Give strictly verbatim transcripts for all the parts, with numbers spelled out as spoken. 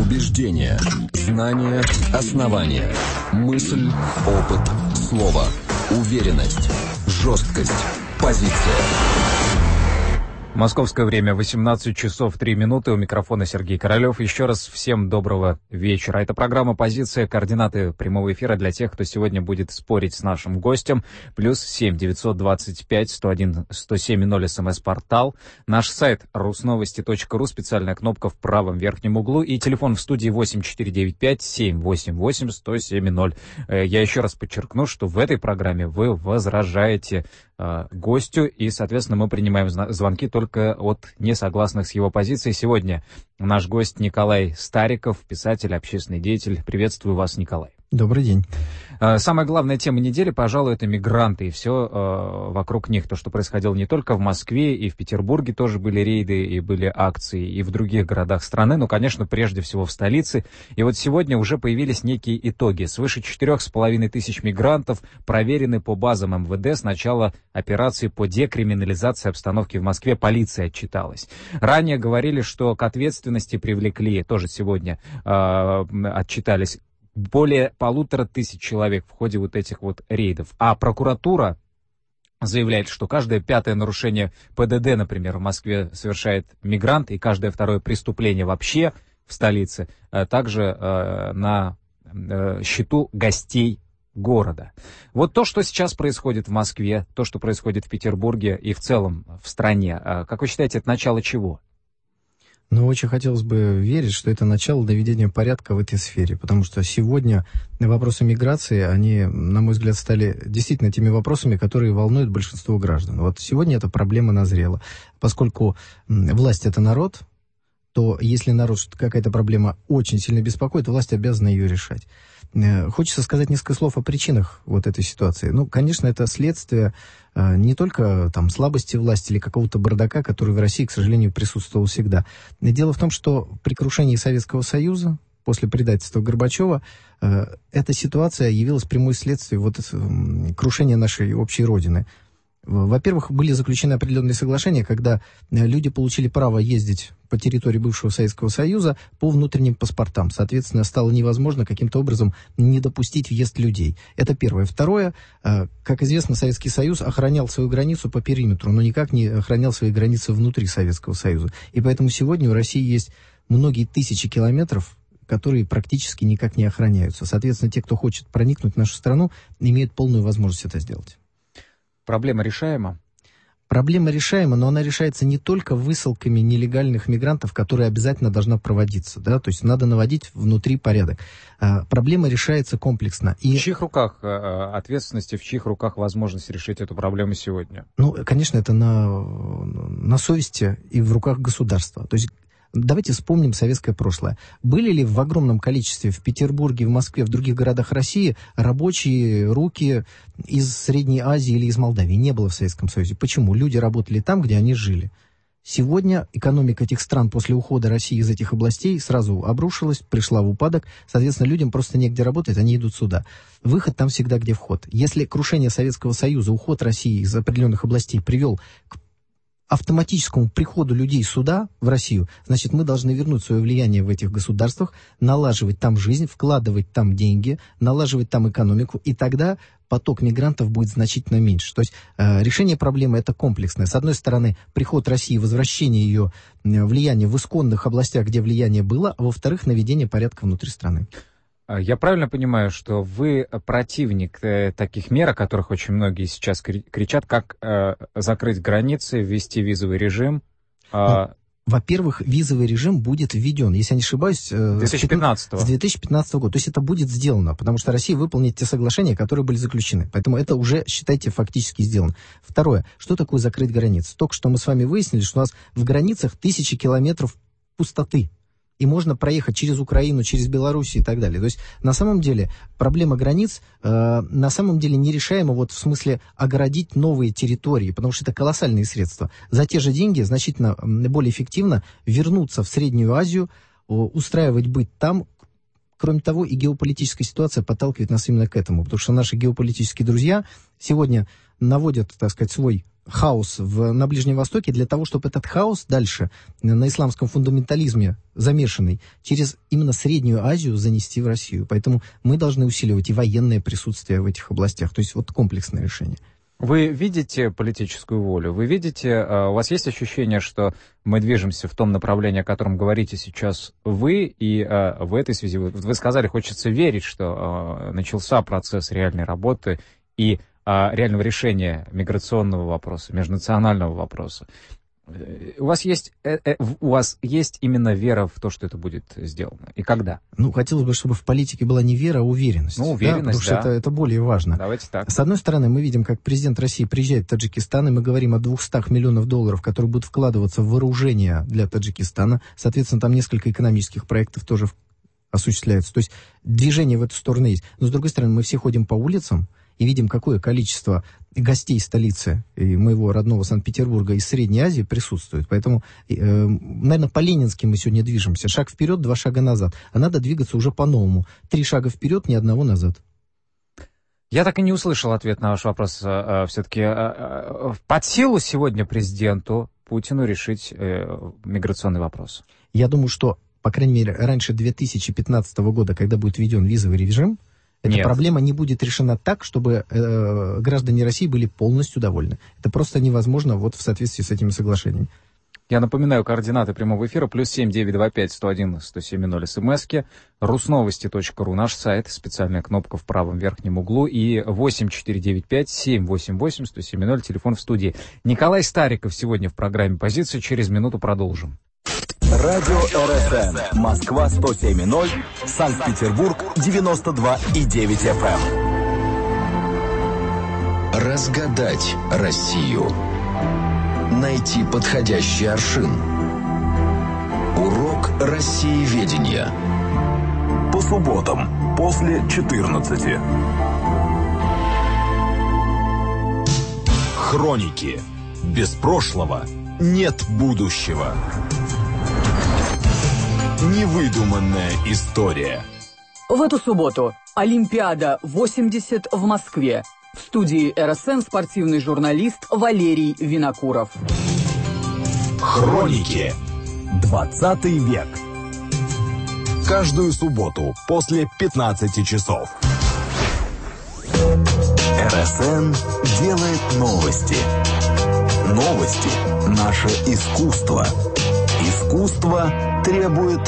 Убеждение, знание, основание, мысль, опыт, слово, уверенность, жесткость, позиция. Московское время, восемнадцать часов три минуты. У микрофона Сергей Королёв. Еще раз всем доброго вечера. Это программа «Позиция», координаты прямого эфира для тех, кто сегодня будет спорить с нашим гостем. Плюс семь девятьсот двадцать пять сто один сто семь ноль смс-портал. Наш сайт рус новости точка ру, специальная кнопка в правом верхнем углу. И телефон в студии восемь четыре девять пять семь восемь восемь сто семь ноль. Я еще раз подчеркну, что в этой программе вы возражаете э, гостю, и, соответственно, мы принимаем звонки только от несогласных с его позицией. Сегодня наш гость Николай Стариков, писатель, общественный деятель. Приветствую вас, Николай. Добрый день. Самая главная тема недели, пожалуй, это мигранты и все э, вокруг них. То, что происходило не только в Москве, и в Петербурге тоже были рейды, и были акции, и в других городах страны, но, конечно, прежде всего в столице. И вот сегодня уже появились некие итоги. Свыше четырёх с половиной тысяч мигрантов проверены по базам МВД. С начала операции по декриминализации обстановки в Москве полиция отчиталась. Ранее говорили, что к ответственности привлекли, тоже сегодня э, отчитались, более полутора тысяч человек в ходе вот этих вот рейдов. А прокуратура заявляет, что каждое пятое нарушение ПДД, например, в Москве совершает мигрант, и каждое второе преступление вообще в столице также э, на э, счету гостей города. Вот то, что сейчас происходит в Москве, то, что происходит в Петербурге и в целом в стране, как вы считаете, это начало чего? Но очень хотелось бы верить, что это начало наведения порядка в этой сфере, потому что сегодня вопросы миграции, они, на мой взгляд, стали действительно теми вопросами, которые волнуют большинство граждан. Вот сегодня эта проблема назрела. Поскольку власть — это народ, то если народ какая-то проблема очень сильно беспокоит, власть обязана ее решать. Хочется сказать несколько слов о причинах вот этой ситуации. Ну, конечно, это следствие не только там слабости власти или какого-то бардака, который в России, к сожалению, присутствовал всегда. Дело в том, что при крушении Советского Союза, после предательства Горбачева, эта ситуация явилась прямым следствием вот крушения нашей общей родины. Во-первых, были заключены определенные соглашения, когда люди получили право ездить по территории бывшего Советского Союза по внутренним паспортам. Соответственно, стало невозможно каким-то образом не допустить въезд людей. Это первое. Второе. Как известно, Советский Союз охранял свою границу по периметру, но никак не охранял свои границы внутри Советского Союза. И поэтому сегодня у России есть многие тысячи километров, которые практически никак не охраняются. Соответственно, те, кто хочет проникнуть в нашу страну, имеют полную возможность это сделать. Проблема решаема? Проблема решаема, но она решается не только высылками нелегальных мигрантов, которые обязательно должна проводиться, да, то есть надо наводить внутри порядок. А, проблема решается комплексно. И... В чьих руках ответственность, в чьих руках возможность решить эту проблему сегодня? Ну, конечно, это на, на совести и в руках государства. То есть давайте вспомним советское прошлое. Были ли в огромном количестве в Петербурге, в Москве, в других городах России рабочие руки из Средней Азии или из Молдавии? Не было в Советском Союзе. Почему? Люди работали там, где они жили. Сегодня экономика этих стран после ухода России из этих областей сразу обрушилась, пришла в упадок. Соответственно, людям просто негде работать, они идут сюда. Выход там всегда, где вход. Если крушение Советского Союза, уход России из определенных областей привел к автоматическому приходу людей сюда, в Россию, значит, мы должны вернуть свое влияние в этих государствах, налаживать там жизнь, вкладывать там деньги, налаживать там экономику, и тогда поток мигрантов будет значительно меньше. То есть э, решение проблемы это комплексное. С одной стороны, приход России, возвращение ее влияния в исконных областях, где влияние было, а во-вторых, наведение порядка внутри страны. Я правильно понимаю, что вы противник таких мер, о которых очень многие сейчас кричат, как э, закрыть границы, ввести визовый режим? Э... Во-первых, визовый режим будет введен, если я не ошибаюсь, э, две тысячи пятнадцатого. С две тысячи пятнадцатого года. То есть это будет сделано, потому что Россия выполнит те соглашения, которые были заключены. Поэтому это уже, считайте, фактически сделано. Второе. Что такое закрыть границы? Только что мы с вами выяснили, что у нас в границах тысячи километров пустоты. И можно проехать через Украину, через Белоруссию и так далее. То есть, на самом деле, проблема границ, э, на самом деле, нерешаема вот в смысле огородить новые территории, потому что это колоссальные средства. За те же деньги значительно более эффективно вернуться в Среднюю Азию, устраивать быт там. Кроме того, и геополитическая ситуация подталкивает нас именно к этому, потому что наши геополитические друзья сегодня наводят, так сказать, свой хаос в, на Ближнем Востоке, для того, чтобы этот хаос дальше на исламском фундаментализме замешанный через именно Среднюю Азию занести в Россию. Поэтому мы должны усиливать и военное присутствие в этих областях. То есть вот комплексное решение. Вы видите политическую волю? Вы видите, у вас есть ощущение, что мы движемся в том направлении, о котором говорите сейчас вы, и в этой связи вы сказали, хочется верить, что начался процесс реальной работы и реального решения миграционного вопроса, межнационального вопроса. У вас есть, у вас есть именно вера в то, что это будет сделано? И когда? Ну, хотелось бы, чтобы в политике была не вера, а уверенность. Ну, уверенность, да. Потому да. что это, это более важно. Давайте так. С одной стороны, мы видим, как президент России приезжает в Таджикистан, и мы говорим о двухстах миллионах долларов, которые будут вкладываться в вооружение для Таджикистана. Соответственно, там несколько экономических проектов тоже осуществляются. То есть движение в эту сторону есть. Но, с другой стороны, мы все ходим по улицам и видим, какое количество гостей столицы и моего родного Санкт-Петербурга из Средней Азии присутствует. Поэтому, э, наверное, по-ленински мы сегодня движемся. Шаг вперед, два шага назад. А надо двигаться уже по-новому. Три шага вперед, ни одного назад. Я так и не услышал ответ на ваш вопрос. Все-таки под силу сегодня президенту Путину решить миграционный вопрос? Я думаю, что, по крайней мере, раньше две тысячи пятнадцатого года, когда будет введен визовый режим, эта Нет. проблема не будет решена так, чтобы э, граждане России были полностью довольны. Это просто невозможно вот в соответствии с этими соглашениями. Я напоминаю, координаты прямого эфира плюс семь девятьсот двадцать пять сто один сто семь ноль смски, русновости точка ру наш сайт, специальная кнопка в правом верхнем углу, и восемь четыре девять пять семь восемь восемь сто семь ноль телефон в студии. Николай Стариков сегодня в программе «Позиция». Через минуту продолжим. Радио РФМ. Москва сто семь и ноль, Санкт-Петербург девяносто два и девять эф эм. Разгадать Россию. Найти подходящий аршин. Урок Россиеведения. По субботам после четырнадцати. Хроники. Без прошлого нет будущего. Невыдуманная история. В эту субботу Олимпиада восемьдесят в Москве. В студии РСМ спортивный журналист Валерий Винокуров. Хроники. двадцатый век. Каждую субботу после пятнадцати часов. РСМ делает новости. Новости – наше искусство. Искусство требует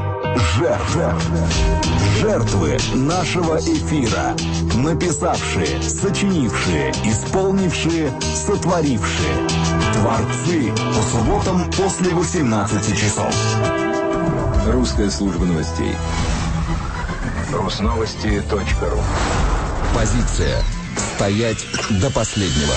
жертв. Жертвы нашего эфира. Написавшие, сочинившие, исполнившие, сотворившие. Творцы. По субботам после восемнадцати часов. Русская служба новостей. русновости точка ру. Позиция. Стоять до последнего.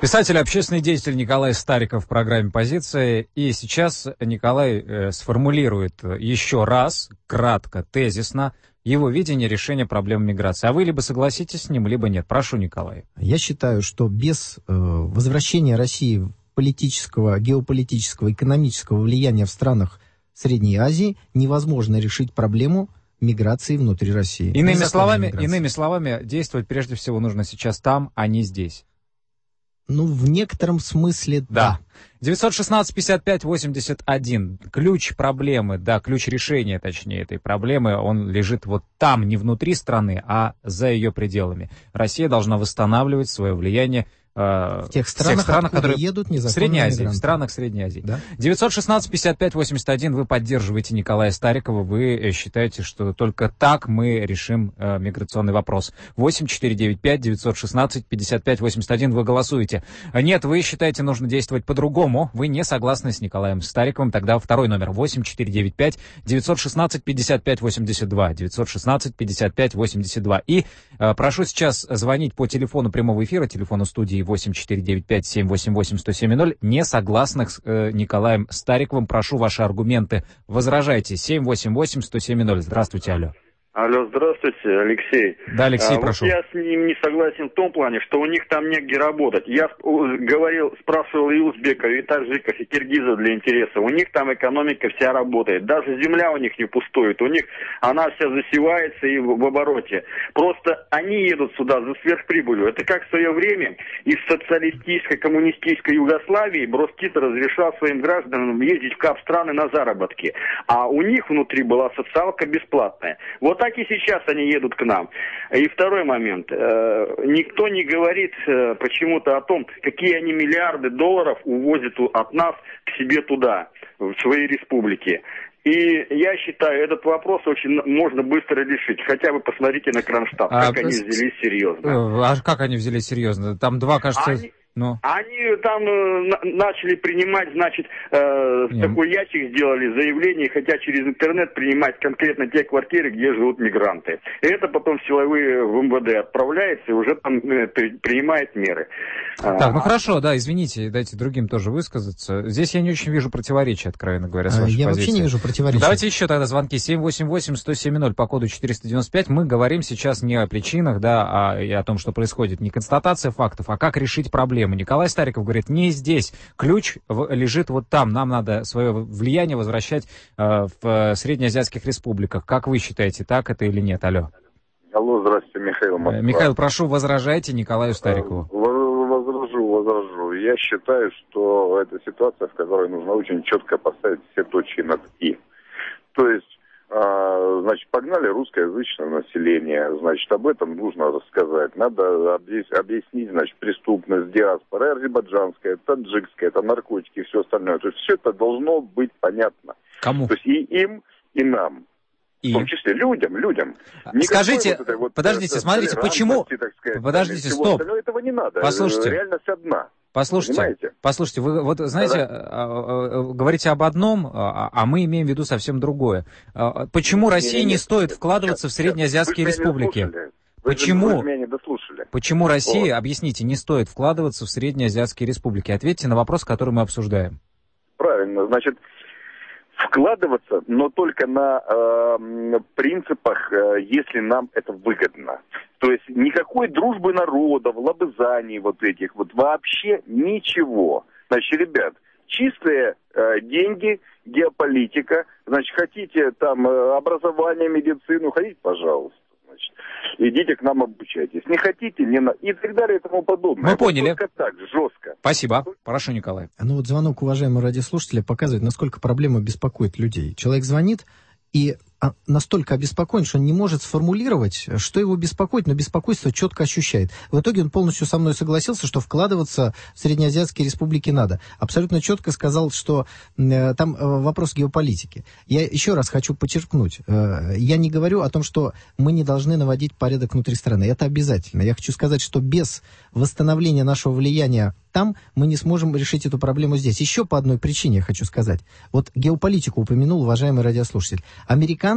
Писатель, общественный деятель Николай Стариков в программе «Позиция». И сейчас Николай э, сформулирует еще раз, кратко, тезисно, его видение решения проблем миграции. А вы либо согласитесь с ним, либо нет. Прошу, Николай. Я считаю, что без э, возвращения России политического, геополитического, экономического влияния в странах Средней Азии невозможно решить проблему миграции внутри России. Иными словами, иными словами, действовать прежде всего нужно сейчас там, а не здесь. Ну, в некотором смысле, да. да. девятьсот шестнадцать пятьдесят пять восемьдесят один. Ключ проблемы, да, ключ решения, точнее, этой проблемы, он лежит вот там, не внутри страны, а за ее пределами. Россия должна восстанавливать свое влияние э, в тех странах, странах которые едут незаконные мигранты. В странах Средней Азии. Да? девятьсот шестнадцать пятьдесят пять восемьдесят один. Вы поддерживаете Николая Старикова. Вы считаете, что только так мы решим э, миграционный вопрос. восемь четыре девять пять девятьсот шестнадцать пятьдесят пять восемьдесят один. Вы голосуете. Нет, вы считаете, нужно действовать по-другому. Вы не согласны с Николаем Стариковым. Тогда второй номер. восемь четыре девять пять девятьсот шестнадцать пятьдесят пять восемьдесят два. девятьсот шестнадцать пятьдесят пять восемьдесят два. И э, прошу сейчас звонить по телефону прямого эфира, телефону студии восемь четыре девять пять семь восемь восемь сто семь ноль. Не согласных с э, Николаем Стариковым. Прошу ваши аргументы. Возражайте. семь восемь восемь сто семь ноль. Здравствуйте, алло. Алло, здравствуйте, Алексей. Да, Алексей, а, прошу. Вот я с ним не согласен в том плане, что у них там негде работать. Я говорил, спрашивал и узбеков, и таджиков, и киргизов для интереса. У них там экономика вся работает. Даже земля у них не пустует. У них она вся засевается и в обороте. Просто они едут сюда за сверхприбылью. Это как в свое время из социалистической, коммунистической Югославии Броскит разрешал своим гражданам ездить в кап-страны на заработки. А у них внутри была социалка бесплатная. Вот так и сейчас они едут к нам. И второй момент. Никто не говорит почему-то о том, какие они миллиарды долларов увозят от нас к себе туда, в свои республики. И я считаю, этот вопрос очень можно быстро решить. Хотя вы посмотрите на Кронштадт, как а, они взялись серьезно. А как они взялись серьезно? Там два, кажется... Они... Ну. Они там э, начали принимать, значит, э, такой ящик сделали, заявление, хотя через интернет принимать конкретно те квартиры, где живут мигранты. И это потом в силовые в МВД отправляется и уже там э, принимает меры. Так, ну а... хорошо, да, извините, дайте другим тоже высказаться. Здесь я не очень вижу противоречия, откровенно говоря, с вашей позиции. Я вообще не вижу противоречия. Давайте еще тогда звонки. семь восемь восемь сто семь ноль по коду четыреста девяносто пять. Мы говорим сейчас не о причинах, да, а и о том, что происходит. Не констатация фактов, а как решить проблему. Николай Стариков говорит, не здесь. Ключ лежит вот там. Нам надо свое влияние возвращать э, в среднеазиатских республиках. Как вы считаете, так это или нет? Алло. Алло, здравствуйте, Михаил Москва. Михаил, прошу, возражайте Николаю Старикову. Возражу, возражу. Я считаю, что это ситуация, в которой нужно очень четко поставить все точки над «и». То есть, значит, погнали русскоязычное население, значит, об этом нужно рассказать. Надо объяснить, значит, преступность, диаспора, азербайджанская, таджикская, это наркотики и все остальное. То есть все это должно быть понятно. Кому? То есть и им, и нам. И... В том числе людям, людям. Скажите, вот вот, подождите, э, смотрите, почему... Сказать, подождите, стоп. Этого не надо. Послушайте. Реальность одна. Послушайте, понимаете? Послушайте, вы вот знаете, да. говорите об одном, а мы имеем в виду совсем другое. Почему не, России не, не, не стоит нет, вкладываться нет, в среднеазиатские республики? Почему? Почему России, вот. Объясните, не стоит вкладываться в среднеазиатские республики? Ответьте на вопрос, который мы обсуждаем. Правильно, значит, вкладываться, но только на э, принципах, э, если нам это выгодно. То есть никакой дружбы народов, лобызаний вот этих, вот вообще ничего. Значит, ребят, чистые э, деньги, геополитика, значит, хотите там образование, медицину, ходите, пожалуйста. Значит, идите к нам обучайтесь. Не хотите, не на... И так далее и тому подобное. Мы это поняли. Только так, жестко. Спасибо. Прошу, Николай. Ну вот звонок уважаемого радиослушателя показывает, насколько проблема беспокоит людей. Человек звонит и настолько обеспокоен, что он не может сформулировать, что его беспокоит, но беспокойство четко ощущает. В итоге он полностью со мной согласился, что вкладываться в среднеазиатские республики надо. Абсолютно четко сказал, что э, там э, вопрос геополитики. Я еще раз хочу подчеркнуть, э, я не говорю о том, что мы не должны наводить порядок внутри страны. Это обязательно. Я хочу сказать, что без восстановления нашего влияния там мы не сможем решить эту проблему здесь. Еще по одной причине я хочу сказать. Вот геополитику упомянул уважаемый радиослушатель. Американцы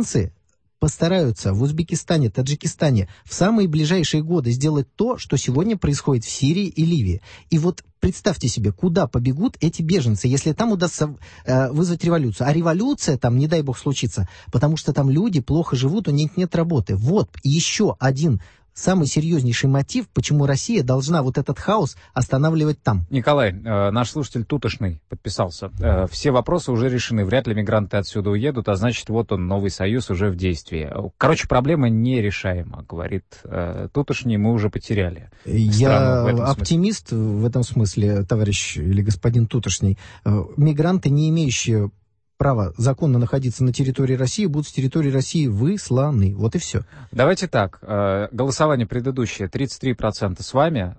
постараются в Узбекистане, Таджикистане в самые ближайшие годы сделать то, что сегодня происходит в Сирии и Ливии. И вот представьте себе, куда побегут эти беженцы, если там удастся э, вызвать революцию. А революция там, не дай бог, случится, потому что там люди плохо живут, у них нет работы. Вот еще один самый серьезнейший мотив, почему Россия должна вот этот хаос останавливать там. Николай, э, наш слушатель тутошный подписался. Э, все вопросы уже решены. Вряд ли мигранты отсюда уедут, а значит, вот он, новый союз уже в действии. Короче, проблема нерешаема, говорит э, тутошний, мы уже потеряли. Я в оптимист в этом смысле, товарищ или господин тутошний. Э, мигранты, не имеющие право законно находиться на территории России, будут с территории России высланы. Вот и все. Давайте так. Голосование предыдущее. тридцать три процента с вами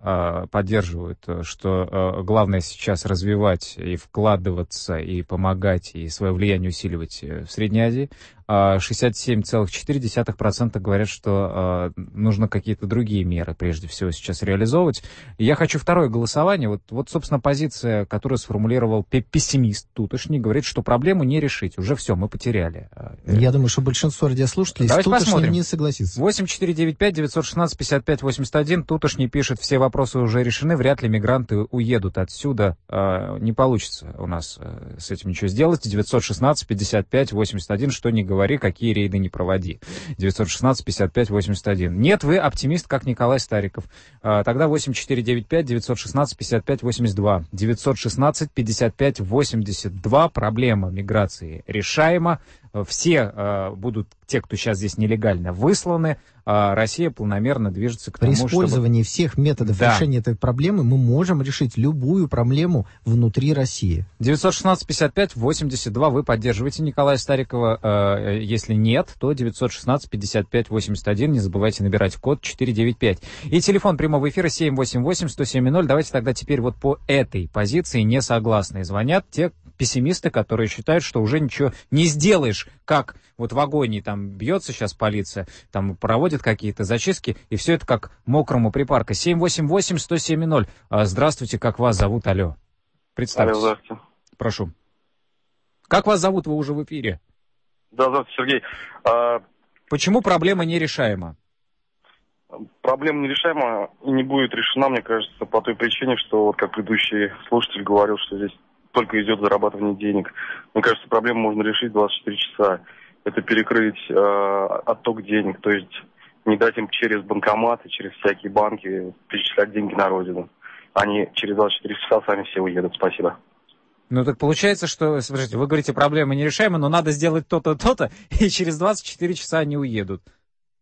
поддерживают, что главное сейчас развивать и вкладываться, и помогать, и свое влияние усиливать в Средней Азии. шестьдесят семь целых четыре десятых процента говорят, что э, нужно какие-то другие меры, прежде всего, сейчас реализовывать. И я хочу второе голосование. Вот, вот, собственно, позиция, которую сформулировал пессимист тутошний, говорит, что проблему не решить. Уже все, мы потеряли. Я думаю, что большинство радиослушателей Давайте с тутошним не согласится. восемь четыре девять пять девять один шесть пять пять восемь один. Тутошний пишет, все вопросы уже решены, вряд ли мигранты уедут отсюда. Э, не получится у нас с этим ничего сделать. девятьсот шестнадцать пятьдесят пять восемьдесят один, что не говорит. говори, какие рейды не проводи. девятьсот шестнадцать пятьдесят пять восемьдесят один. Нет, вы оптимист, как Николай Стариков. Тогда восемь четыре девять пять девять один шесть пять пять восемь два. девятьсот шестнадцать пятьдесят пять восемьдесят два. Проблема миграции решаема. Все э, будут, те, кто сейчас здесь нелегально, высланы. А Россия планомерно движется к тому, чтобы... При использовании чтобы... всех методов да. решения этой проблемы мы можем решить любую проблему внутри России. девятьсот шестнадцать пятьдесят пять восемьдесят два. Вы поддерживаете Николая Старикова. Э, если нет, то девятьсот шестнадцать пятьдесят пять восемьдесят один. Не забывайте набирать код четыреста девяносто пять. И телефон прямого эфира семь восемь восемь сто семь ноль. Давайте тогда теперь вот по этой позиции не согласны. Звонят те, пессимисты, которые считают, что уже ничего не сделаешь, как вот в агонии там бьется сейчас полиция, там проводит какие-то зачистки, и все это как мокрому припарка. семь восемь восемь сто семь ноль. Здравствуйте, как вас зовут? Алло. Представьтесь. Алло, здравствуйте. Прошу. Как вас зовут? Вы уже в эфире. Да, здравствуйте, Сергей. А... Почему проблема нерешаема? Проблема нерешаема и не будет решена, мне кажется, по той причине, что, вот как предыдущий слушатель говорил, что здесь только идет зарабатывание денег. Мне кажется, проблему можно решить двадцать четыре часа. Это перекрыть э, отток денег, то есть не дать им через банкоматы, через всякие банки перечислять деньги на родину. Они через двадцать четыре часа сами все уедут. Спасибо. Ну так получается, что, смотрите, вы говорите, проблема нерешаема, но надо сделать то-то, то-то, и через двадцать четыре часа они уедут.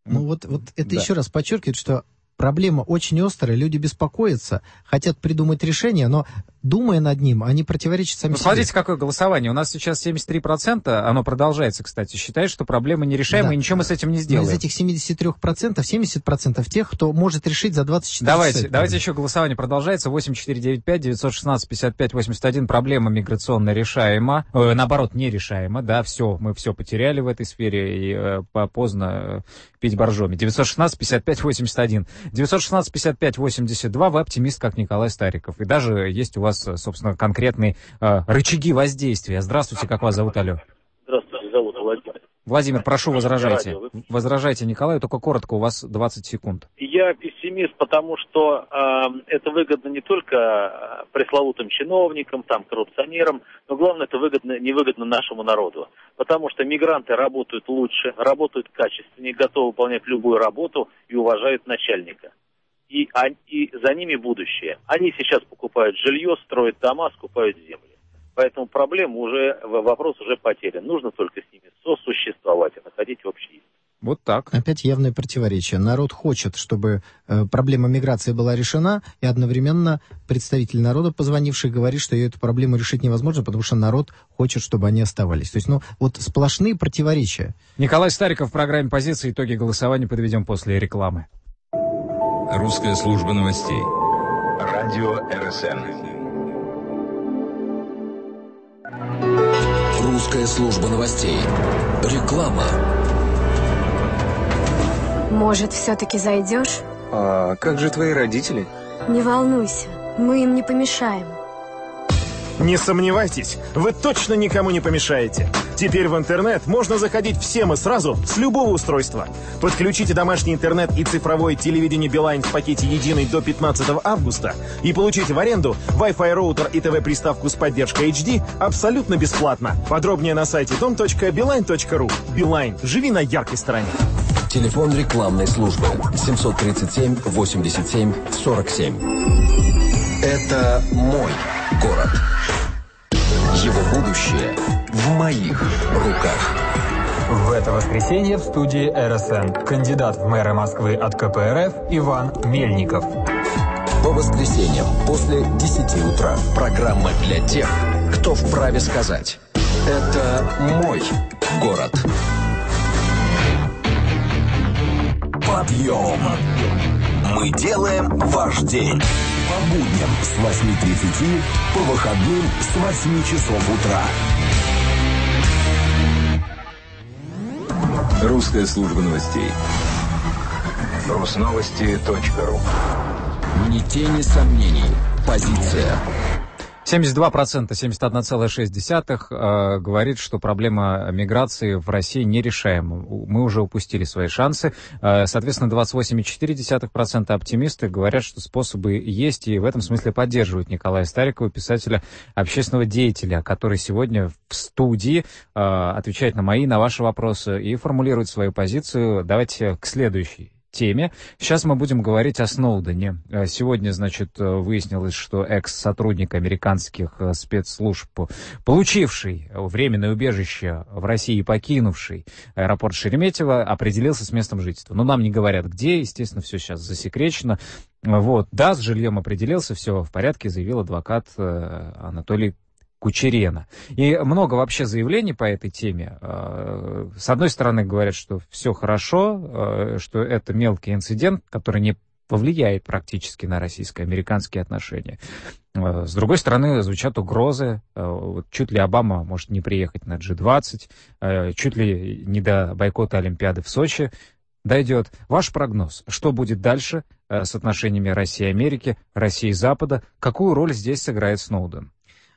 Ну вот, вот это да. еще раз подчеркивает, что проблема очень острая, люди беспокоятся, хотят придумать решение, но, думая над ним, они противоречат сами ну, себе. Смотрите, какое голосование. У нас сейчас семьдесят три процента, оно продолжается, кстати, считает, что проблема нерешаема, да. и ничего мы с этим не сделаем. Но из этих семидесяти трёх процентов, семьдесят процентов тех, кто может решить за двадцать четыре давайте, часа. Давайте еще голосование продолжается. восемь четыре девять пять девять один шесть пять пять восемь один. Проблема миграционная решаема. Э, наоборот, нерешаема. Да, все, мы все потеряли в этой сфере, и э, поздно э, пить боржоми. девятьсот шестнадцать пятьдесят пять восемьдесят один. девятьсот шестнадцать пятьдесят пять восемьдесят два. Вы оптимист, как Николай Стариков. И даже есть у вас, собственно, конкретные э, рычаги воздействия. Здравствуйте, как вас зовут? Алло. Здравствуйте, зовут Владимир. Владимир, прошу, возражайте. Возражайте Николаю, только коротко, у вас двадцать секунд. Я пессимист, потому что э, это выгодно не только пресловутым чиновникам, там, коррупционерам, но главное, это выгодно, невыгодно нашему народу. Потому что мигранты работают лучше, работают качественнее, готовы выполнять любую работу и уважают начальника. И, они, и за ними будущее. Они сейчас покупают жилье, строят дома, скупают земли. Поэтому проблема уже, вопрос уже потерян. Нужно только с ними сосуществовать и находить общий язык. Вот так. Опять явное противоречие. Народ хочет, чтобы э, проблема миграции была решена, и одновременно представитель народа, позвонивший, говорит, что эту проблему решить невозможно, потому что народ хочет, чтобы они оставались. То есть, ну, вот сплошные противоречия. Николай Стариков в программе «Позиции». Итоги голосования подведем после рекламы. Русская служба новостей. Радио эр эс эн. Русская служба новостей. Реклама. Может, все-таки зайдешь? А как же твои родители? Не волнуйся, мы им не помешаем. Не сомневайтесь, вы точно никому не помешаете. Теперь в интернет можно заходить всем и сразу с любого устройства. Подключите домашний интернет и цифровое телевидение Билайн в пакете «Единый» до пятнадцатого августа и получите в аренду Wi-Fi роутер и ТВ-приставку с поддержкой эйч ди абсолютно бесплатно. Подробнее на сайте дом точка билайн точка ру. Билайн. Живи на яркой стороне. Телефон рекламной службы семь три семь восемь семь сорок семь. Это мой город. Его будущее в моих руках. В это воскресенье в студии эр эс эн кандидат в мэра Москвы от ка пэ эр эф Иван Мельников. По воскресеньям после десяти утра программа для тех, кто вправе сказать: это мой город. Подъем. Мы делаем ваш день. По будням с восемь тридцать, по выходным с восемь часов утра. Русская служба новостей. рус новости точка ру. Ни тени сомнений. Позиция. семьдесят два процента, семьдесят один целых шесть десятых, э, говорит, что проблема миграции в России нерешаема. Мы уже упустили свои шансы. Э, соответственно, двадцать восемь целых четыре десятых процента оптимисты говорят, что способы есть, и в этом смысле поддерживают Николая Старикова, писателя, общественного деятеля, который сегодня в студии э, отвечает на мои, на ваши вопросы и формулирует свою позицию. Давайте к следующей теме. Сейчас мы будем говорить о Сноудене. Сегодня, значит, выяснилось, что экс-сотрудник американских спецслужб, получивший временное убежище в России и покинувший аэропорт Шереметьево, определился с местом жительства. Но нам не говорят, где, естественно, все сейчас засекречено. Вот, да, с жильем определился, все в порядке, заявил адвокат Анатолий Кучерена. И много вообще заявлений по этой теме. С одной стороны, говорят, что все хорошо, что это мелкий инцидент, который не повлияет практически на российско-американские отношения. С другой стороны, звучат угрозы. Чуть ли Обама может не приехать на джи двадцать, чуть ли не до бойкота Олимпиады в Сочи дойдет. Ваш прогноз, что будет дальше с отношениями России и Америки, России и Запада? Какую роль здесь сыграет Сноуден?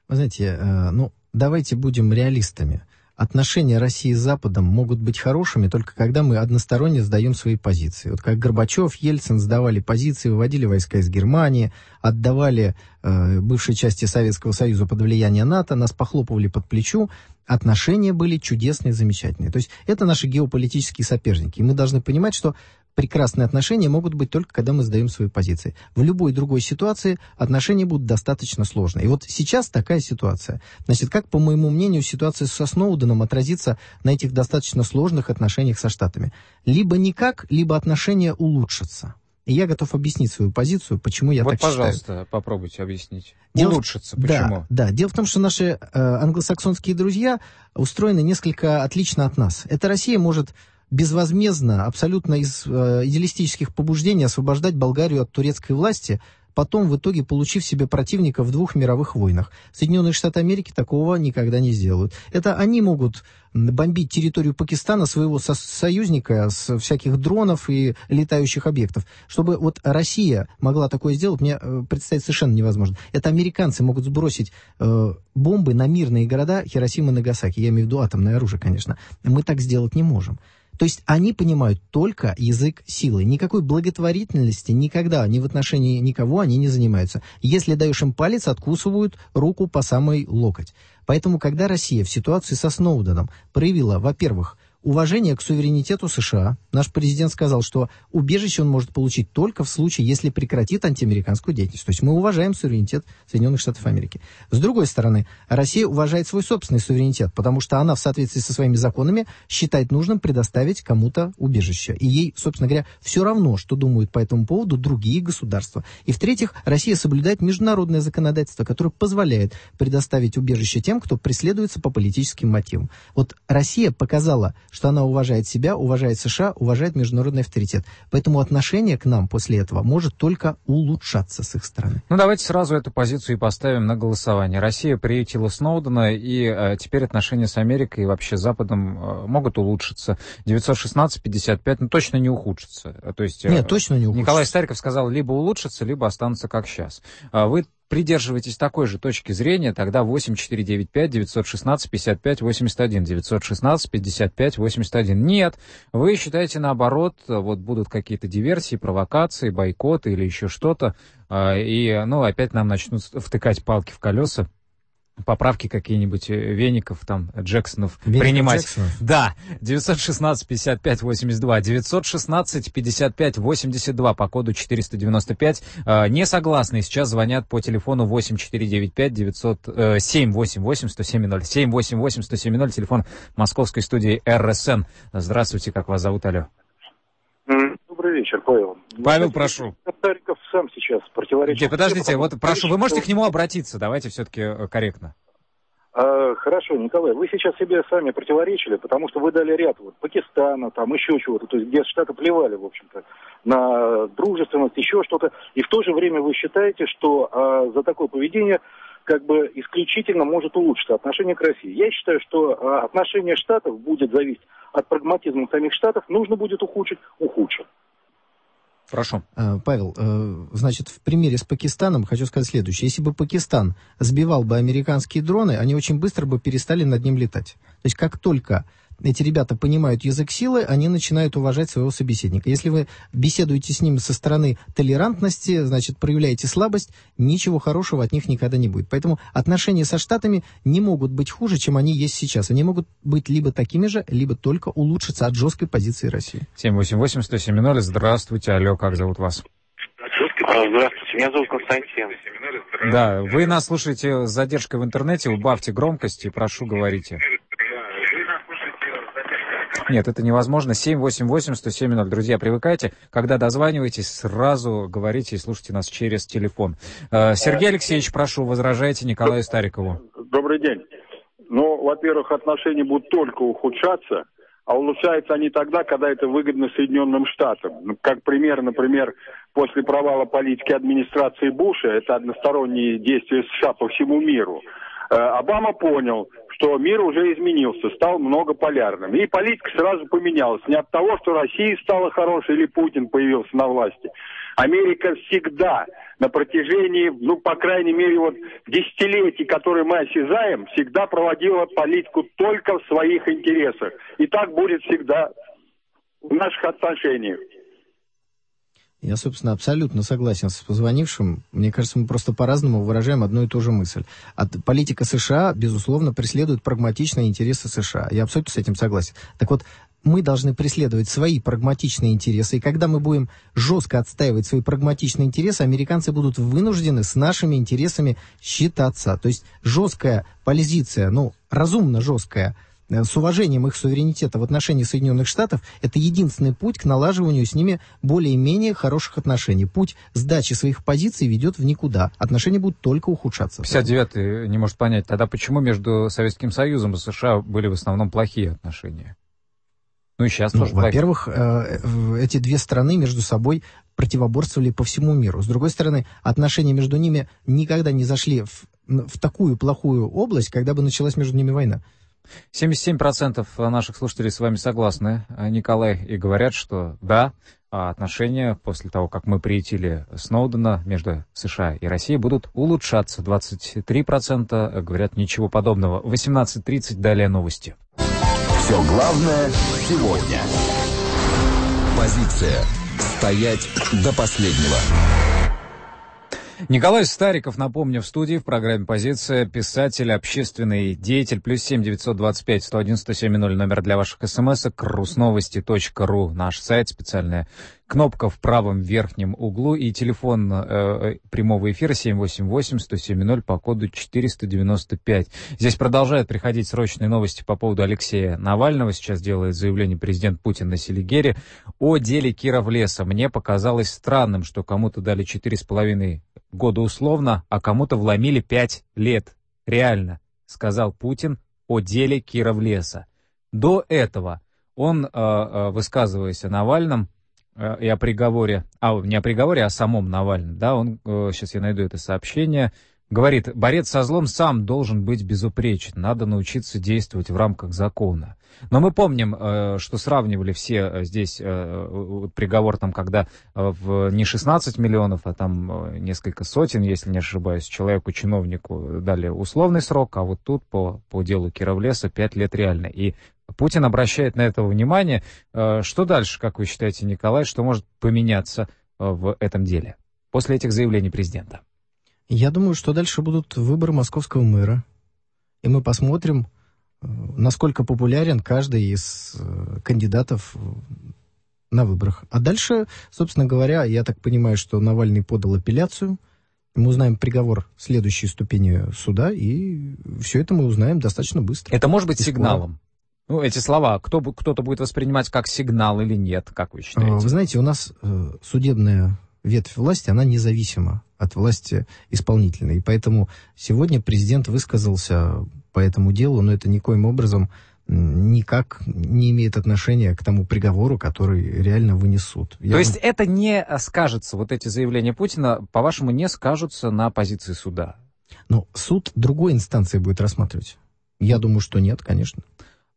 Вы знаете, ну, давайте будем реалистами. Отношения России с Западом могут быть хорошими только когда мы односторонне сдаем свои позиции. Вот как Горбачев, Ельцин сдавали позиции, выводили войска из Германии, отдавали э, бывшей части Советского Союза под влияние НАТО, нас похлопывали под плечо. Отношения были чудесные, замечательные. То есть это наши геополитические соперники. И мы должны понимать, что прекрасные отношения могут быть только, когда мы сдаем свои позиции. В любой другой ситуации отношения будут достаточно сложные. И вот сейчас такая ситуация. Значит, как, по моему мнению, ситуация со Сноуденом отразится на этих достаточно сложных отношениях со Штатами? Либо никак, либо отношения улучшатся. И я готов объяснить свою позицию, почему я вот так считаю. Вот, пожалуйста, попробуйте объяснить. Дело... Улучшится, почему? Да, да, дело в том, что наши э, англосаксонские друзья устроены несколько отлично от нас. Это Россия может безвозмездно, абсолютно из э, идеалистических побуждений освобождать Болгарию от турецкой власти, потом в итоге получив себе противника в двух мировых войнах. Соединенные Штаты Америки такого никогда не сделают. Это они могут бомбить территорию Пакистана, своего со- союзника, с всяких дронов и летающих объектов. Чтобы вот Россия могла такое сделать, мне представить совершенно невозможно. Это американцы могут сбросить э, бомбы на мирные города Хиросима и Нагасаки. Я имею в виду атомное оружие, конечно. Мы так сделать не можем. То есть они понимают только язык силы. Никакой благотворительности никогда, ни в отношении никого они не занимаются. Если даешь им палец, откусывают руку по самой локоть. Поэтому, когда Россия в ситуации со Сноуденом проявила, во-первых, уважение к суверенитету США, наш президент сказал, что убежище он может получить только в случае, если прекратит антиамериканскую деятельность. То есть мы уважаем суверенитет Соединенных Штатов Америки. С другой стороны, Россия уважает свой собственный суверенитет, потому что она в соответствии со своими законами считает нужным предоставить кому-то убежище. И ей, собственно говоря, все равно, что думают по этому поводу другие государства. И в-третьих, Россия соблюдает международное законодательство, которое позволяет предоставить убежище тем, кто преследуется по политическим мотивам. Вот Россия показала, что она уважает себя, уважает США, уважает международный авторитет. Поэтому отношение к нам после этого может только улучшаться с их стороны. Ну, давайте сразу эту позицию и поставим на голосование. Россия приютила Сноудена, и э, теперь отношения с Америкой и вообще Западом э, могут улучшиться. девятьсот шестнадцать пятьдесят пять, ну, точно не ухудшится. То есть, э, Нет, точно не ухудшится. Николай Стариков сказал, либо улучшится, либо останутся как сейчас. А вы придерживайтесь такой же точки зрения, тогда восемь четыре девять пять девять один шесть пять пять восемь один, девять один шесть пять пять восемь один. Нет, вы считаете наоборот, вот будут какие-то диверсии, провокации, бойкоты или еще что-то, и, ну, опять нам начнут втыкать палки в колеса, поправки какие-нибудь Веников, там, Джексонов Веник принимать. Джексонов. Да, девятьсот шестнадцать пятьдесят пять восемьдесят два, девятьсот шестнадцать пятьдесят пять восемьдесят два по коду четыреста девяносто пять. Не согласны, сейчас звонят по телефону восемь четыре девять пять девять ноль семь восемь восемь сто семь ноль. семь восемь восемь сто семь ноль, телефон московской студии эр эс эн. Здравствуйте, как вас зовут, алло. Добрый вечер, Павел. Павел, прошу. Стариков сам сейчас противоречит. Нет, подождите, вот прошу, вы можете к нему обратиться, давайте все-таки корректно. А, хорошо, Николай, вы сейчас себе сами противоречили, потому что вы дали ряд вот Пакистана, там еще чего-то, то есть где Штаты плевали, в общем-то, на дружественность, еще что-то, и в то же время вы считаете, что а, за такое поведение как бы исключительно может улучшиться отношение к России. Я считаю, что отношение Штатов будет зависеть от прагматизма самих Штатов. Нужно будет ухудшить, ухудшим. Прошу. Павел, значит, в примере с Пакистаном хочу сказать следующее. Если бы Пакистан сбивал бы американские дроны, они очень быстро бы перестали над ним летать. То есть как только эти ребята понимают язык силы, они начинают уважать своего собеседника. Если вы беседуете с ними со стороны толерантности, значит, проявляете слабость, ничего хорошего от них никогда не будет. Поэтому отношения со Штатами не могут быть хуже, чем они есть сейчас. Они могут быть либо такими же, либо только улучшиться от жесткой позиции России. семь восемь восемь сто семь ноль. Здравствуйте. Алло, как зовут вас? Здравствуйте, меня зовут Константин. Да, вы нас слушаете с задержкой в интернете, убавьте громкость и прошу, говорите. Нет, это невозможно. семь восемь восемь сто семь ноль. Друзья, привыкайте. Когда дозваниваетесь, сразу говорите и слушайте нас через телефон. Сергей Алексеевич, прошу, возражайте Николаю Старикову. Добрый день. Ну, во-первых, отношения будут только ухудшаться, а улучшаются они тогда, когда это выгодно Соединенным Штатам. Как пример, например, после провала политики администрации Буша, это односторонние действия США по всему миру, Обама понял, что мир уже изменился, стал многополярным. И политика сразу поменялась. Не от того, что Россия стала хорошей или Путин появился на власти. Америка всегда на протяжении, ну, по крайней мере, вот десятилетий, которые мы осязаем, всегда проводила политику только в своих интересах. И так будет всегда в наших отношениях. Я, собственно, абсолютно согласен с позвонившим. Мне кажется, мы просто по-разному выражаем одну и ту же мысль. Политика США, безусловно, преследует прагматичные интересы США. Я абсолютно с этим согласен. Так вот, мы должны преследовать свои прагматичные интересы, и когда мы будем жестко отстаивать свои прагматичные интересы, американцы будут вынуждены с нашими интересами считаться. То есть жесткая позиция, ну, разумно жесткая, с уважением их суверенитета в отношении Соединенных Штатов, это единственный путь к налаживанию с ними более-менее хороших отношений. Путь сдачи своих позиций ведет в никуда. Отношения будут только ухудшаться. пятьдесят девятый не может понять, тогда почему между Советским Союзом и США были в основном плохие отношения? Ну и сейчас ну, тоже во-первых, плохие. Эти две страны между собой противоборствовали по всему миру. С другой стороны, отношения между ними никогда не зашли в, в такую плохую область, когда бы началась между ними война. семьдесят семь процентов наших слушателей с вами согласны, Николай, и говорят, что да, отношения после того, как мы приютили Сноудена между США и Россией, будут улучшаться. двадцать три процента говорят ничего подобного. восемнадцать тридцать, далее новости. Все главное сегодня. Позиция. Стоять до последнего. Николай Стариков, напомню, в студии в программе «Позиция», писатель, общественный деятель, плюс семь девятьсот двадцать пять сто одиннадцать семь ноль, номер для ваших смс-ок, рус новости точка ру, наш сайт, специальная кнопка в правом верхнем углу и телефон э, прямого эфира семь восемь восемь сто семь ноль по коду четыреста девяносто пять. Здесь продолжают приходить срочные новости по поводу Алексея Навального. Сейчас делает заявление президент Путин на Селигере о деле Киров-Леса. Мне показалось странным, что кому-то дали четыре с половиной года условно, а кому-то вломили пять лет. Реально, сказал Путин о деле Киров-Леса. До этого он, э, высказываясь о Навальном, и о приговоре, а не о приговоре, а о самом Навальном, да, он, сейчас я найду это сообщение, говорит, борец со злом сам должен быть безупречен, надо научиться действовать в рамках закона. Но мы помним, что сравнивали все здесь приговор, там, когда в не шестнадцать миллионов, а там несколько сотен, если не ошибаюсь, человеку-чиновнику дали условный срок, а вот тут по, по делу Киров-Леса пять лет реально. И Путин обращает на это внимание. Что дальше, как вы считаете, Николай, что может поменяться в этом деле после этих заявлений президента? Я думаю, что дальше будут выборы московского мэра. И мы посмотрим, насколько популярен каждый из кандидатов на выборах. А дальше, собственно говоря, я так понимаю, что Навальный подал апелляцию. Мы узнаем приговор следующей ступени суда, и все это мы узнаем достаточно быстро. Это может быть сигналом? Ну, эти слова, кто, кто-то будет воспринимать как сигнал или нет, как вы считаете? Вы знаете, у нас судебная ветвь власти, она независима от власти исполнительной. И поэтому сегодня президент высказался по этому делу, но это никоим образом никак не имеет отношения к тому приговору, который реально вынесут. Я... То есть это не скажется, вот эти заявления Путина, по-вашему, не скажутся на позиции суда? Ну, суд другой инстанции будет рассматривать. Я думаю, что нет, конечно.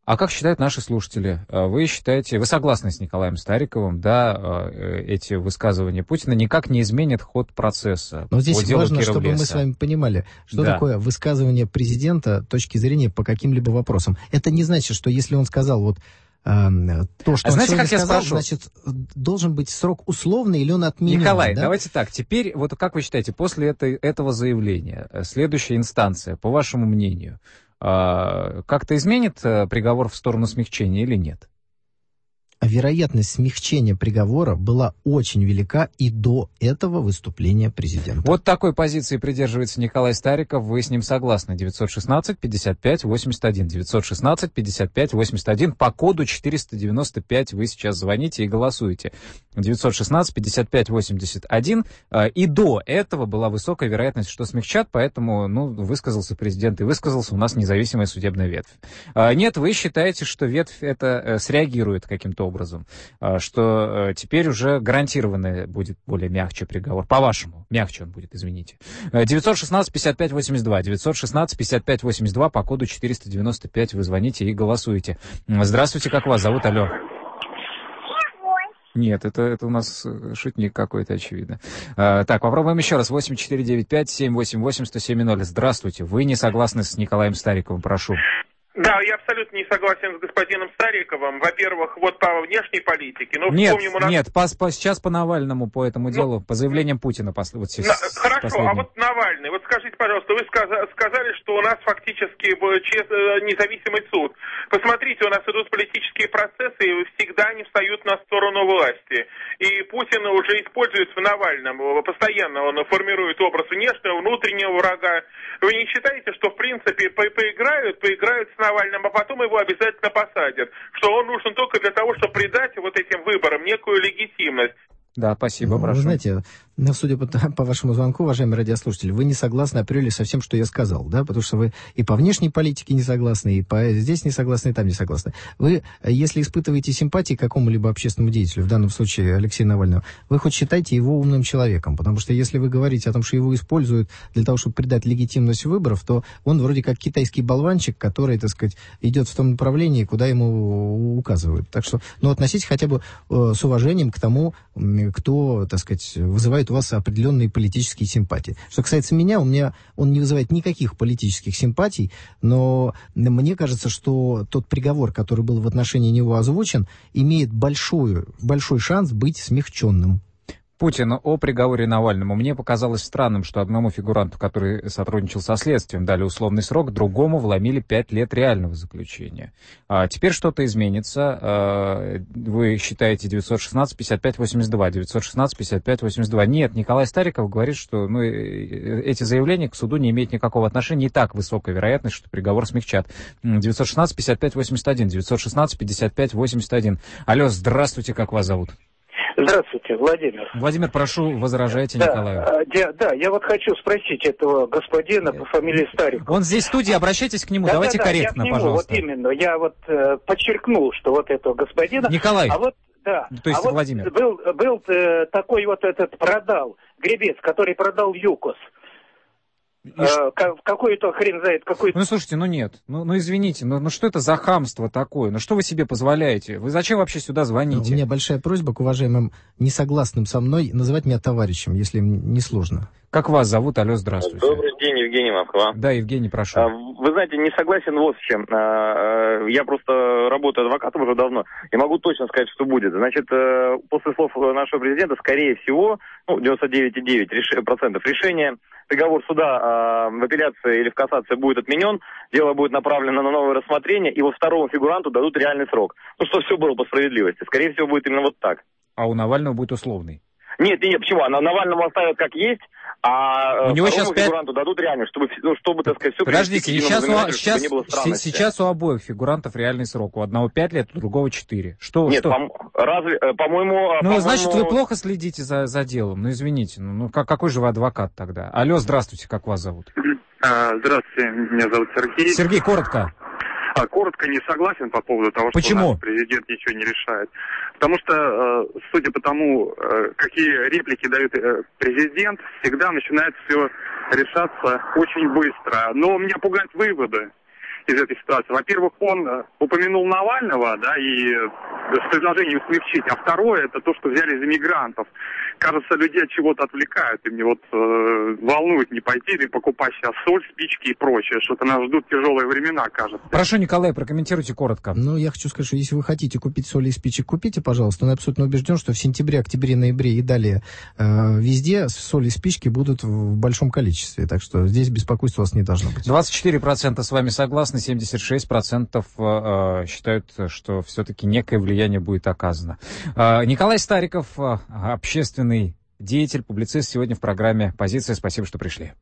А как считают наши слушатели? Вы считаете, вы согласны с Николаем Стариковым, да, эти высказывания Путина никак не изменят ход процесса? Но здесь важно, чтобы мы с вами понимали, что да. такое высказывание президента точки зрения по каким-либо вопросам. Это не значит, что если он сказал вот э, то, что а он знаете, как я сказал, спрошу? Значит, должен быть срок условный или он отменен. Николай, да? Давайте так, теперь вот как вы считаете, после этой, этого заявления, следующая инстанция, по вашему мнению, как-то изменит приговор в сторону смягчения или нет? Вероятность смягчения приговора была очень велика и до этого выступления президента. Вот такой позиции придерживается Николай Стариков. Вы с ним согласны? девятьсот шестнадцать пятьдесят пять восемьдесят один. девятьсот шестнадцать пятьдесят пять восемьдесят один. По коду четыреста девяносто пять вы сейчас звоните и голосуете. девятьсот шестнадцать пятьдесят пять восемьдесят один. И до этого была высокая вероятность, что смягчат, поэтому ну, высказался президент и высказался у нас независимая судебная ветвь. Нет, вы считаете, что ветвь это среагирует каким-то образом, что теперь уже гарантированно будет более мягче приговор. По-вашему, мягче он будет, извините. девятьсот шестнадцать пятьдесят пять восемьдесят два, девятьсот шестнадцать пятьдесят пять восемьдесят два, по коду четыреста девяносто пять вы звоните и голосуете. Здравствуйте, как вас зовут? Алло. Нет, это, это у нас шутник какой-то, очевидно. Так, попробуем еще раз. восемь четыре девять пять семь восемь восемь сто семь ноль. Здравствуйте, вы не согласны с Николаем Стариковым, прошу. Да, я абсолютно не согласен с господином Стариковым. Во-первых, вот по внешней политике. Но нет, вспомним, у нас... нет, по, по, сейчас по Навальному, по этому ну, делу, по заявлениям Путина. Пос... Вот на... с... Хорошо, последним. А вот Навальный, вот скажите, пожалуйста, вы сказ... сказали, что у нас фактически чест... независимый суд. Посмотрите, у нас идут политические процессы, и всегда они встают на сторону власти. И Путин уже использует в Навальном, постоянно он формирует образ внешнего, внутреннего врага. Вы не считаете, что в принципе по- поиграют, поиграют с Навальным, а потом его обязательно посадят, что он нужен только для того, чтобы придать вот этим выборам некую легитимность. Да, спасибо, ну, прошу. Вы знаете, судя по, по вашему звонку, уважаемые радиослушатели, вы не согласны априори со всем, что я сказал, да, потому что вы и по внешней политике не согласны, и по здесь не согласны, и там не согласны. Вы, если испытываете симпатии к какому-либо общественному деятелю, в данном случае Алексею Навальному, вы хоть считайте его умным человеком, потому что если вы говорите о том, что его используют для того, чтобы придать легитимность выборов, то он вроде как китайский болванчик, который, так сказать, идет в том направлении, куда ему указывают. Так что, ну, относитесь хотя бы э, с уважением к тому, кто, так сказать, вызывает у вас определенные политические симпатии. Что касается меня, у меня он не вызывает никаких политических симпатий, но мне кажется, что тот приговор, который был в отношении него озвучен, имеет большой, большой шанс быть смягченным. Путин о приговоре Навальному. Мне показалось странным, что одному фигуранту, который сотрудничал со следствием, дали условный срок, другому вломили пять лет реального заключения. А теперь что-то изменится. Вы считаете девятьсот шестнадцать пятьдесят пять восемьдесят два, девятьсот шестнадцать пятьдесят пять восемьдесят два. Нет, Николай Стариков говорит, что ну, эти заявления к суду не имеют никакого отношения. И так высокая вероятность, что приговор смягчат. девятьсот шестнадцать пятьдесят пять восемьдесят один, девятьсот шестнадцать пятьдесят пять восемьдесят один. Алло, здравствуйте, как вас зовут? Здравствуйте, Владимир. Владимир, прошу, возражайте да, Николаю. Да, да, я вот хочу спросить этого господина по фамилии Стариков. Он здесь в студии, обращайтесь к нему, да, давайте да, да, корректно, я к нему, пожалуйста. Вот именно, я вот э, подчеркнул, что вот этого господина... Николай, а вот, да, то есть а вот Владимир. Был, был э, такой вот этот продал, гребец, который продал ЮКОС. Э, какую-то хрен знает, какую-то... Ну, слушайте, ну нет, ну, ну извините, ну, ну что это за хамство такое? Ну что вы себе позволяете? Вы зачем вообще сюда звоните? У меня большая просьба к уважаемым несогласным со мной называть меня товарищем, если им не сложно. Как вас зовут? Алло, здравствуйте. Добрый день, Евгений Мавков. Да, Евгений, прошу. Вы знаете, не согласен вот с чем. Я просто работаю адвокатом уже давно и могу точно сказать, что будет. Значит, после слов нашего президента, скорее всего, ну, девяносто девять целых девять десятых процента решения, приговор суда в апелляции или в кассации будет отменен, дело будет направлено на новое рассмотрение, и вот второму фигуранту дадут реальный срок. Ну, что все было по справедливости. Скорее всего, будет именно вот так. А у Навального будет условный? Нет, нет, почему? Навального оставят как есть, а у него сейчас пять... фигуранту дадут реально, чтобы, ну, чтобы, так сказать, все... Подождите, сейчас, у... сейчас, сейчас у обоих фигурантов реальный срок. У одного пять лет, у другого четыре. Что, нет, что? По- разве, по-моему... Ну, по-моему... значит, вы плохо следите за, за делом. Ну, извините, ну как, какой же вы адвокат тогда? Алло, здравствуйте, как вас зовут? Здравствуйте, меня зовут Сергей. Сергей, коротко. Коротко не согласен по поводу того, что наш президент ничего не решает. Потому что, судя по тому, какие реплики дает президент, всегда начинает все решаться очень быстро. Но меня пугают выводы. из этой ситуации. Во-первых, он упомянул Навального, да, и с предложением смягчить. А второе, это то, что взяли за мигрантов. Кажется, людей от чего-то отвлекают. И мне вот э, волнует, не пойти ли покупать сейчас соль, спички и прочее. Что-то нас ждут тяжелые времена, кажется. Прошу, Николай, прокомментируйте коротко. Ну, я хочу сказать, что если вы хотите купить соль и спичек, купите, пожалуйста. Но я абсолютно убежден, что в сентябре, октябре, ноябре и далее э, везде соль и спички будут в большом количестве. Так что здесь беспокойства у вас не должно быть. двадцать четыре процента с вами согласны, семьдесят шесть процентов э, считают, что все-таки некое влияние будет оказано. Э, Николай Стариков, э, общественный деятель, публицист, сегодня в программе «Позиция». Спасибо, что пришли.